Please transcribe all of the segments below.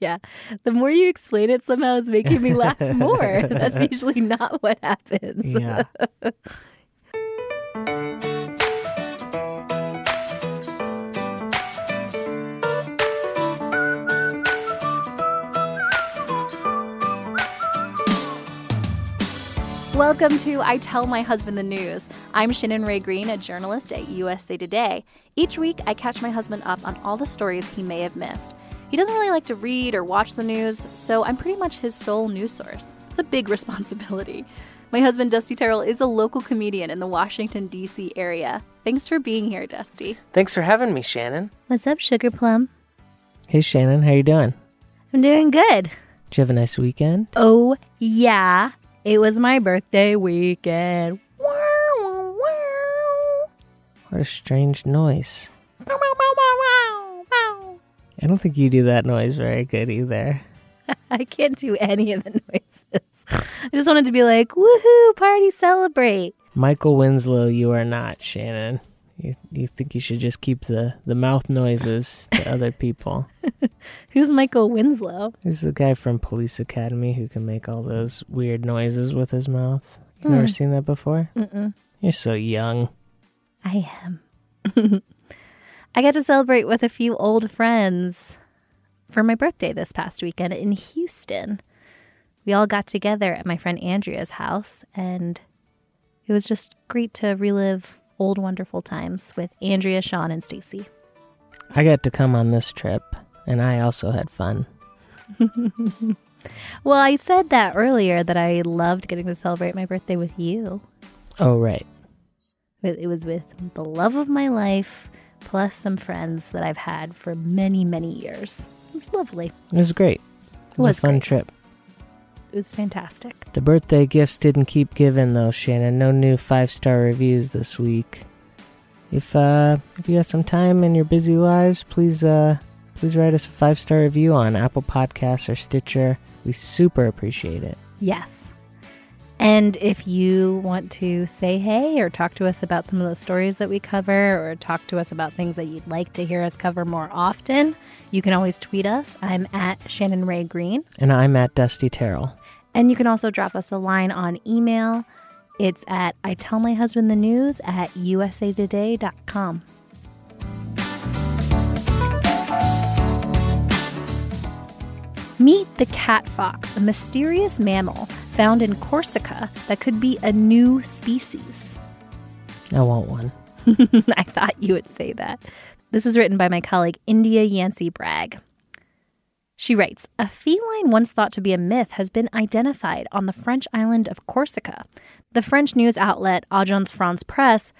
Yeah. The more you explain it somehow is making me laugh more. That's usually not what happens. Yeah. Welcome to I Tell My Husband the News. I'm Shannon Rae Green, a journalist at USA Today. Each week, I catch my husband up on all the stories he may have missed. He doesn't really like to read or watch the news, so I'm pretty much his sole news source. It's a big responsibility. My husband, Dusty Terrell, is a local comedian in the Washington, D.C. area. Thanks for being here, Dusty. Thanks for having me, Shannon. What's up, Sugar Plum? Hey, Shannon. How you doing? I'm doing good. Did you have a nice weekend? Oh, yeah. It was my birthday weekend. Wow, wow, wow. What a strange noise. Wow, wow, wow, wow, wow. I don't think you do that noise very good either. I can't do any of the noises. I just wanted to be like, woohoo, party, celebrate. Michael Winslow, you are not, Shannon. You think you should just keep the mouth noises to other people. Who's Michael Winslow? He's the guy from Police Academy who can make all those weird noises with his mouth. You've never seen that before? Mm-mm. You're so young. I am. I got to celebrate with a few old friends for my birthday this past weekend in Houston. We all got together at my friend Andrea's house, and it was just great to relive old wonderful times with Andrea, Sean, and Stacy. I got to come on this trip, and I also had fun. Well, I said that earlier, that I loved getting to celebrate my birthday with you. Oh, right. It was with the love of my life, plus some friends that I've had for many, many years. It was lovely. It was great. It was a fun trip. It was fantastic. The birthday gifts didn't keep giving, though, Shannon. No new 5-star reviews this week. If you have some time in your busy lives, please write us a 5-star review on Apple Podcasts or Stitcher. We super appreciate it. Yes. And if you want to say hey or talk to us about some of the stories that we cover or talk to us about things that you'd like to hear us cover more often, you can always tweet us. I'm at Shannon Rae Green. And I'm at Dusty Terrell. And you can also drop us a line on email. It's at I Tell My Husband the News at usatoday.com. Meet the cat fox, a mysterious mammal found in Corsica that could be a new species. I want one. I thought you would say that. This was written by my colleague India Yancey Bragg. She writes, a feline once thought to be a myth has been identified on the French island of Corsica. The French news outlet Agence France-Presse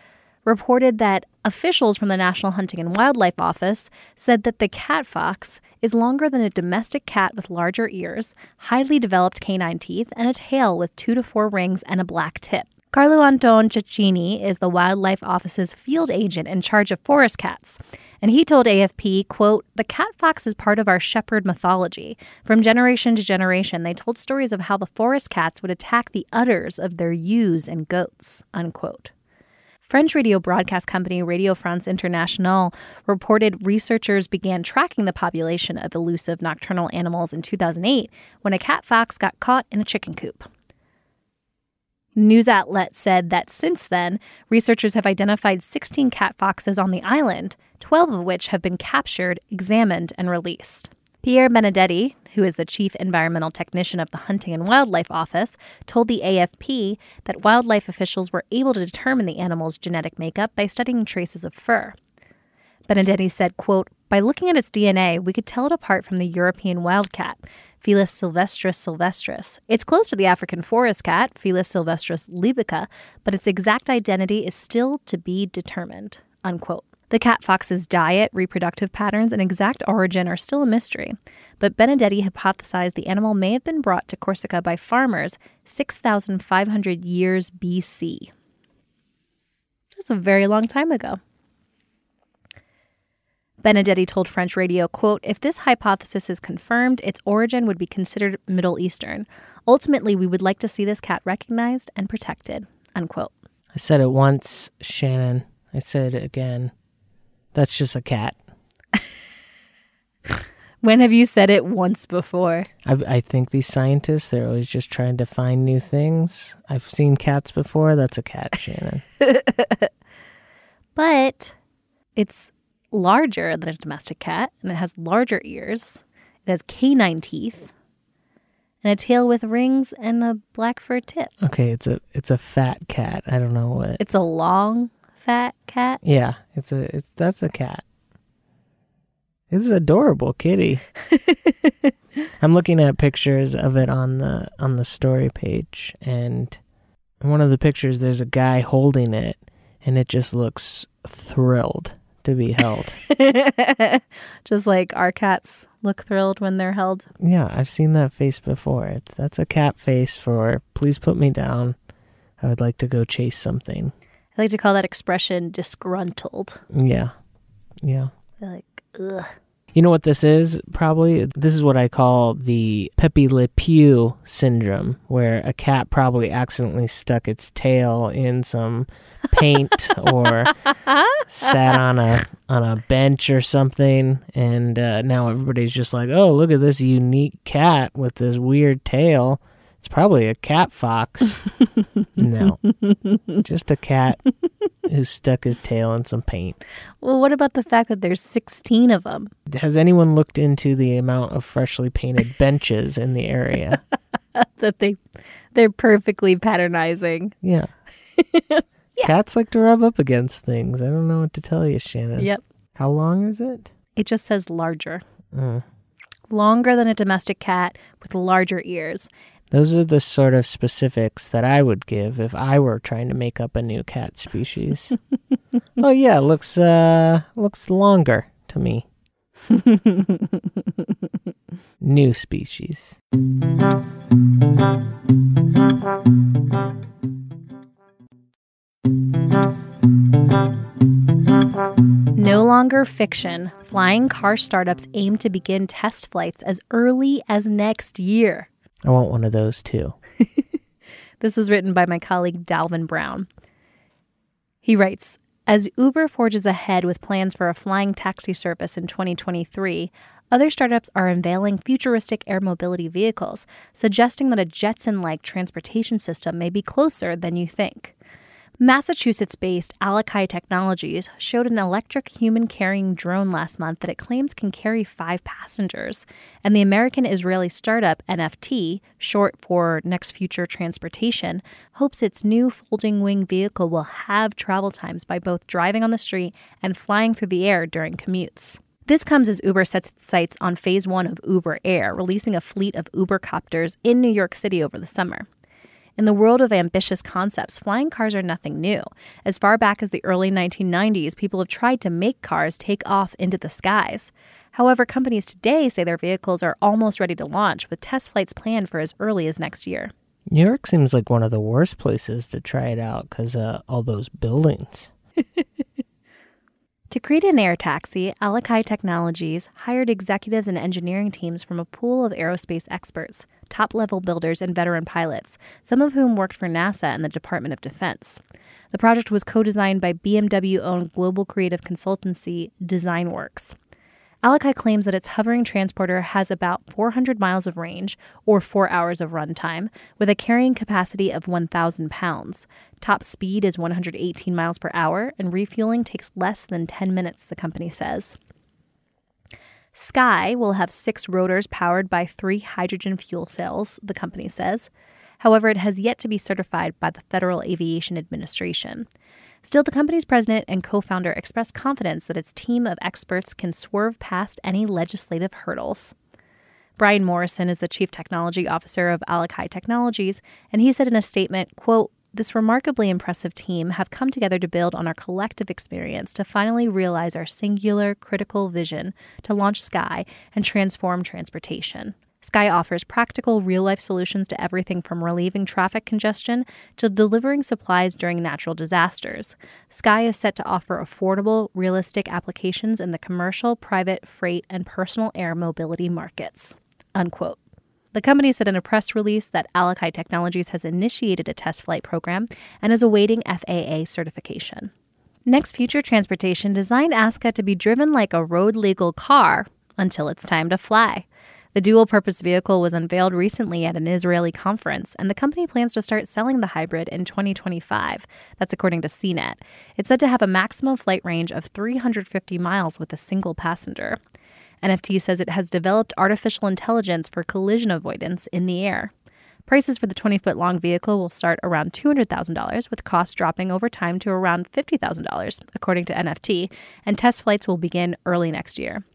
reported that officials from the National Hunting and Wildlife Office said that the cat fox is longer than a domestic cat with larger ears, highly developed canine teeth, and a tail with 2 to 4 rings and a black tip. Carlo Anton Caccini is the Wildlife Office's field agent in charge of forest cats, and he told AFP, quote, the cat fox is part of our shepherd mythology. From generation to generation, they told stories of how the forest cats would attack the udders of their ewes and goats, unquote. French radio broadcast company Radio France International reported researchers began tracking the population of elusive nocturnal animals in 2008 when a cat fox got caught in a chicken coop. News outlet said that since then, researchers have identified 16 cat foxes on the island, 12 of which have been captured, examined, and released. Pierre Benedetti, who is the chief environmental technician of the Hunting and Wildlife Office, told the AFP that wildlife officials were able to determine the animal's genetic makeup by studying traces of fur. Benedetti said, quote, by looking at its DNA, we could tell it apart from the European wildcat, Felis sylvestris silvestris. It's close to the African forest cat, Felis sylvestris libica, but its exact identity is still to be determined, unquote. The cat fox's diet, reproductive patterns, and exact origin are still a mystery, but Benedetti hypothesized the animal may have been brought to Corsica by farmers 6,500 years BC. That's a very long time ago. Benedetti told French radio, quote, if this hypothesis is confirmed, its origin would be considered Middle Eastern. Ultimately, we would like to see this cat recognized and protected, unquote. I said it once, Shannon. I said it again. That's just a cat. When have you said it once before? I think these scientists, they're always just trying to find new things. I've seen cats before. That's a cat, Shannon. But it's larger than a domestic cat, and it has larger ears. It has canine teeth, and a tail with rings, and a black fur tip. Okay, it's a fat cat. I don't know what. It's a long, fat cat? Yeah, that's a cat. It's an adorable kitty. I'm looking at pictures of it on the story page, and in one of the pictures there's a guy holding it, and it just looks thrilled to be held. Just like our cats look thrilled when they're held. Yeah, I've seen that face before. That's a cat face for, please put me down. I would like to go chase something. I like to call that expression disgruntled. Yeah. Yeah. They're like, ugh. You know what this is, probably? This is what I call the Pepe Le Pew syndrome, where a cat probably accidentally stuck its tail in some paint or sat on a bench or something, and now everybody's just like, oh, look at this unique cat with this weird tail. It's probably a cat fox. No, just a cat who stuck his tail in some paint. Well, what about the fact that there's 16 of them? Has anyone looked into the amount of freshly painted benches in the area? That they're perfectly patternizing. Yeah. Yeah. Cats like to rub up against things. I don't know what to tell you, Shannon. Yep. How long is it? It just says larger. Longer than a domestic cat with larger ears. Those are the sort of specifics that I would give if I were trying to make up a new cat species. Oh yeah, looks longer to me. New species. No longer fiction. Flying car startups aim to begin test flights as early as next year. I want one of those, too. This was written by my colleague Dalvin Brown. He writes, as Uber forges ahead with plans for a flying taxi service in 2023, other startups are unveiling futuristic air mobility vehicles, suggesting that a Jetson-like transportation system may be closer than you think. Massachusetts-based Alakai Technologies showed an electric human-carrying drone last month that it claims can carry 5 passengers, and the American-Israeli startup NFT, short for Next Future Transportation, hopes its new folding-wing vehicle will halve travel times by both driving on the street and flying through the air during commutes. This comes as Uber sets its sights on Phase 1 of Uber Air, releasing a fleet of Uber copters in New York City over the summer. In the world of ambitious concepts, flying cars are nothing new. As far back as the early 1990s, people have tried to make cars take off into the skies. However, companies today say their vehicles are almost ready to launch, with test flights planned for as early as next year. New York seems like one of the worst places to try it out because of all those buildings. To create an air taxi, Alakai Technologies hired executives and engineering teams from a pool of aerospace experts, top-level builders, and veteran pilots, some of whom worked for NASA and the Department of Defense. The project was co-designed by BMW-owned global creative consultancy DesignWorks. Alakai claims that its hovering transporter has about 400 miles of range, or 4 hours of runtime, with a carrying capacity of 1,000 pounds. Top speed is 118 miles per hour, and refueling takes less than 10 minutes, the company says. Sky will have 6 rotors powered by 3 hydrogen fuel cells, the company says. However, it has yet to be certified by the Federal Aviation Administration. Still, the company's president and co-founder expressed confidence that its team of experts can swerve past any legislative hurdles. Brian Morrison is the chief technology officer of Alakai Technologies, and he said in a statement, quote, this remarkably impressive team have come together to build on our collective experience to finally realize our singular, critical vision to launch Sky and transform transportation. Sky offers practical, real-life solutions to everything from relieving traffic congestion to delivering supplies during natural disasters. Sky is set to offer affordable, realistic applications in the commercial, private, freight, and personal air mobility markets. Unquote. The company said in a press release that Alakai Technologies has initiated a test flight program and is awaiting FAA certification. Next Future Transportation designed Aska to be driven like a road-legal car, until it's time to fly. The dual-purpose vehicle was unveiled recently at an Israeli conference, and the company plans to start selling the hybrid in 2025. That's according to CNET. It's said to have a maximum flight range of 350 miles with a single passenger. NFT says it has developed artificial intelligence for collision avoidance in the air. Prices for the 20-foot-long vehicle will start around $200,000, with costs dropping over time to around $50,000, according to NFT, and test flights will begin early next year.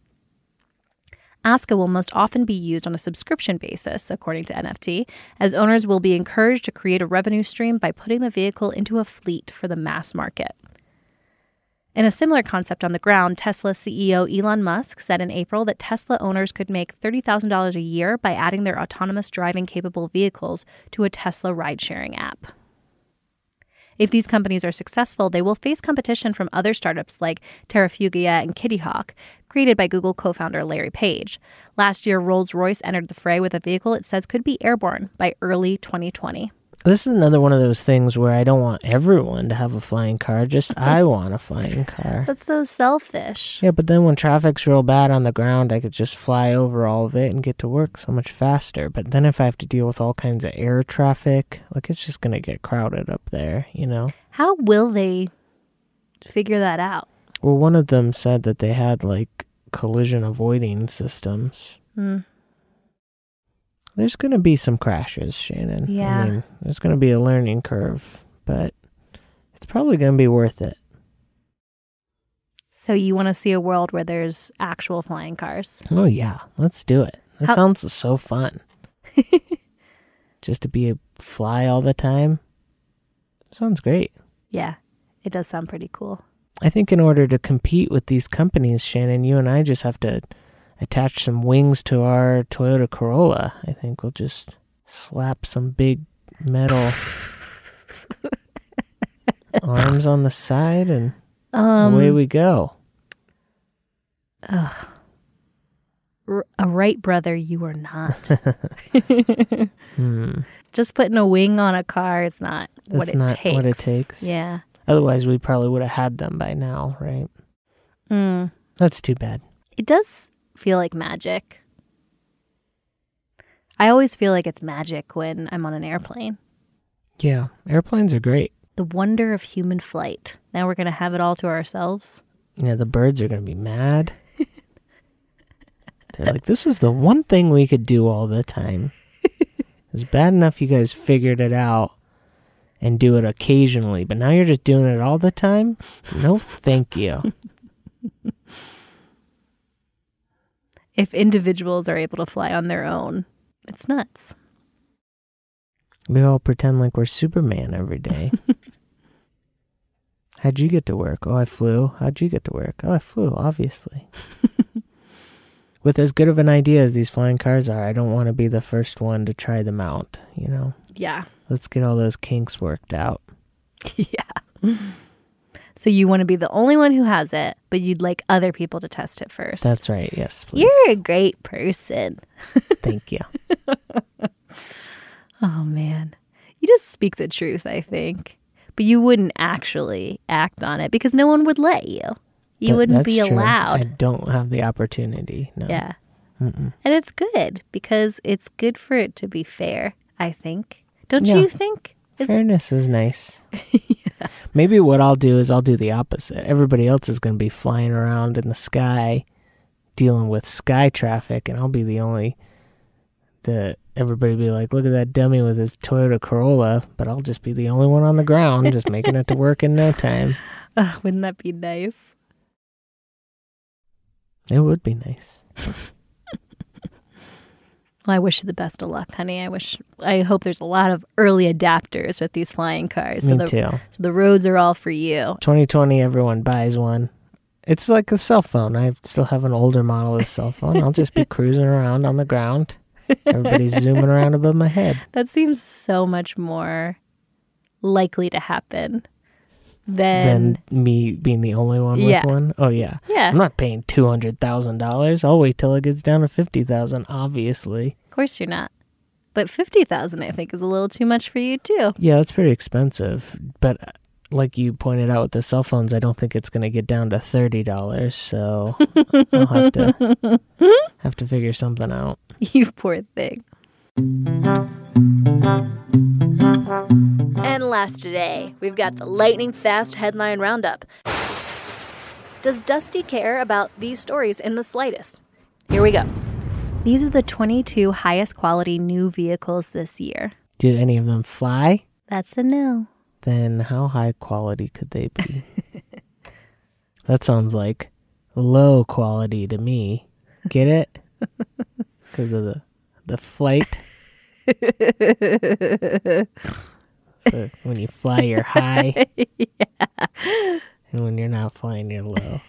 Aska will most often be used on a subscription basis, according to NFT, as owners will be encouraged to create a revenue stream by putting the vehicle into a fleet for the mass market. In a similar concept on the ground, Tesla CEO Elon Musk said in April that Tesla owners could make $30,000 a year by adding their autonomous driving-capable vehicles to a Tesla ride-sharing app. If these companies are successful, they will face competition from other startups like Terrafugia and Kittyhawk, created by Google co-founder Larry Page. Last year, Rolls-Royce entered the fray with a vehicle it says could be airborne by early 2020. This is another one of those things where I don't want everyone to have a flying car, just I want a flying car. That's so selfish. Yeah, but then when traffic's real bad on the ground, I could just fly over all of it and get to work so much faster. But then if I have to deal with all kinds of air traffic, like, it's just going to get crowded up there, you know? How will they figure that out? Well, one of them said that they had, like, collision avoiding systems. Hmm. There's going to be some crashes, Shannon. Yeah. I mean, there's going to be a learning curve, but it's probably going to be worth it. So you want to see a world where there's actual flying cars? Oh, yeah. Let's do it. That sounds so fun. Just to be a fly all the time. Sounds great. Yeah, it does sound pretty cool. I think in order to compete with these companies, Shannon, you and I just have to attach some wings to our Toyota Corolla. I think we'll just slap some big metal arms on the side and away we go. A Wright brother you are not. Just putting a wing on a car is not what it takes. Yeah. Otherwise, we probably would have had them by now, right? Mm. That's too bad. It does feel like magic. I always feel like it's magic when I'm on an airplane. Yeah, airplanes are great. The wonder of human flight. Now we're going to have it all to ourselves. Yeah, the birds are going to be mad. They're like, this is the one thing we could do all the time. It's bad enough you guys figured it out and do it occasionally, but now you're just doing it all the time? No, thank you. If individuals are able to fly on their own, it's nuts. We all pretend like we're Superman every day. How'd you get to work? Oh, I flew. How'd you get to work? Oh, I flew, obviously. With as good of an idea as these flying cars are, I don't want to be the first one to try them out, you know? Yeah. Let's get all those kinks worked out. Yeah. So you want to be the only one who has it, but you'd like other people to test it first. That's right. Yes, please. You're a great person. Thank you. Oh, man. You just speak the truth, I think. But you wouldn't actually act on it because no one would let you. You wouldn't be allowed. That's true. I don't have the opportunity. No. Yeah. Mm-mm. And it's good because it's good for it to be fair, I think. Don't you think? Fairness is nice. Yeah. Maybe what I'll do is I'll do the opposite. Everybody else is going to be flying around in the sky, dealing with sky traffic, and I'll be the only. Everybody be like, look at that dummy with his Toyota Corolla, but I'll just be the only one on the ground, just making it to work in no time. Oh, wouldn't that be nice? It would be nice. Well, I wish you the best of luck, honey. I hope there's a lot of early adapters with these flying cars. Me too. So the roads are all for you. 2020, everyone buys one. It's like a cell phone. I still have an older model of a cell phone. I'll just be cruising around on the ground. Everybody's zooming around above my head. That seems so much more likely to happen than me being the only one with one? Oh, yeah. Yeah. I'm not paying $200,000. I'll wait till it gets down to $50,000, obviously. Of course you're not. But $50,000, I think, is a little too much for you, too. Yeah, that's pretty expensive. But like you pointed out with the cell phones, I don't think it's going to get down to $30, so I'll have to figure something out. You poor thing. And last today, we've got the lightning-fast headline roundup. Does Dusty care about these stories in the slightest? Here we go. These are the 22 highest quality new vehicles this year. Did any of them fly? That's a no. Then how high quality could they be? That sounds like low quality to me. Get it? Because of the flight. So when you fly, you're high. Yeah. And when you're not flying, you're low.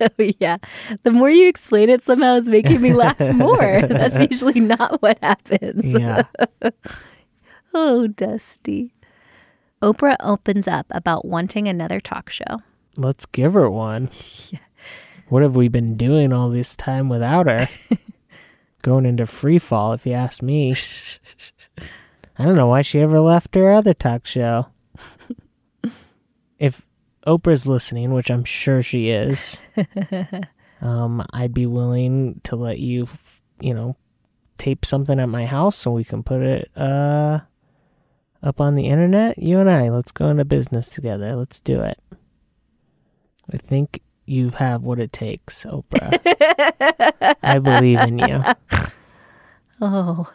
Oh, yeah. The more you explain it, somehow it's making me laugh more. That's usually not what happens. Yeah. Oh, Dusty. Oprah opens up about wanting another talk show. Let's give her one. Yeah. What have we been doing all this time without her? Going into free fall, if you ask me. I don't know why she ever left her other talk show. If Oprah's listening, which I'm sure she is, I'd be willing to let you, tape something at my house so we can put it up on the internet. You and I, let's go into business together. Let's do it. I think you have what it takes, Oprah. I believe in you. Oh.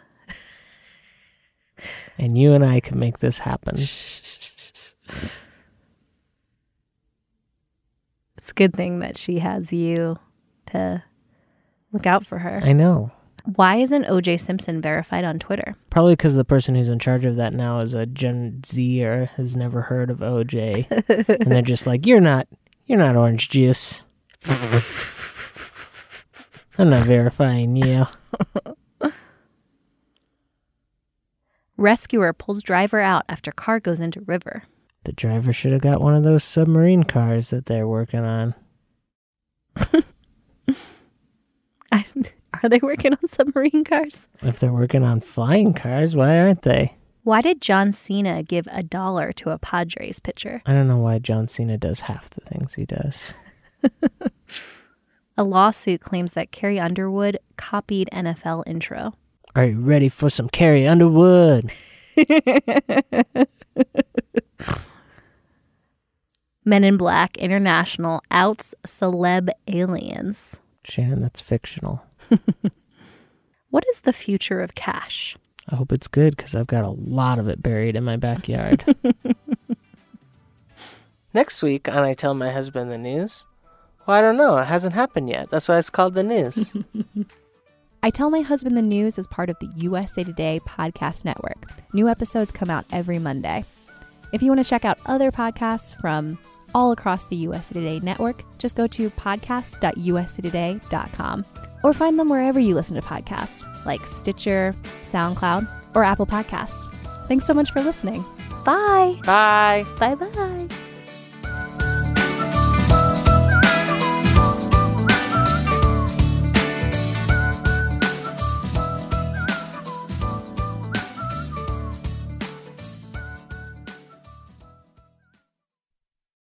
And you and I can make this happen. It's a good thing that she has you to look out for her. I know. Why isn't O.J. Simpson verified on Twitter? Probably because the person who's in charge of that now is a Gen Zer, has never heard of O.J. And they're just like, you're not orange juice. I'm not verifying you. Rescuer pulls driver out after car goes into river. The driver should have got one of those submarine cars that they're working on. Are they working on submarine cars? If they're working on flying cars, why aren't they? Why did John Cena give $1 to a Padres pitcher? I don't know why John Cena does half the things he does. A lawsuit claims that Carrie Underwood copied NFL intro. Are you ready for some Carrie Underwood? Men in Black International outs celeb aliens. Shannon, that's fictional. What is the future of cash? I hope it's good because I've got a lot of it buried in my backyard. Next week on I Tell My Husband the News. Well, I don't know. It hasn't happened yet. That's why it's called the news. I Tell My Husband the News is part of the USA Today podcast network. New episodes come out every Monday. If you want to check out other podcasts from all across the USA Today network, just go to podcast.usatoday.com or find them wherever you listen to podcasts, like Stitcher, SoundCloud, or Apple Podcasts. Thanks so much for listening. Bye. Bye. Bye-bye.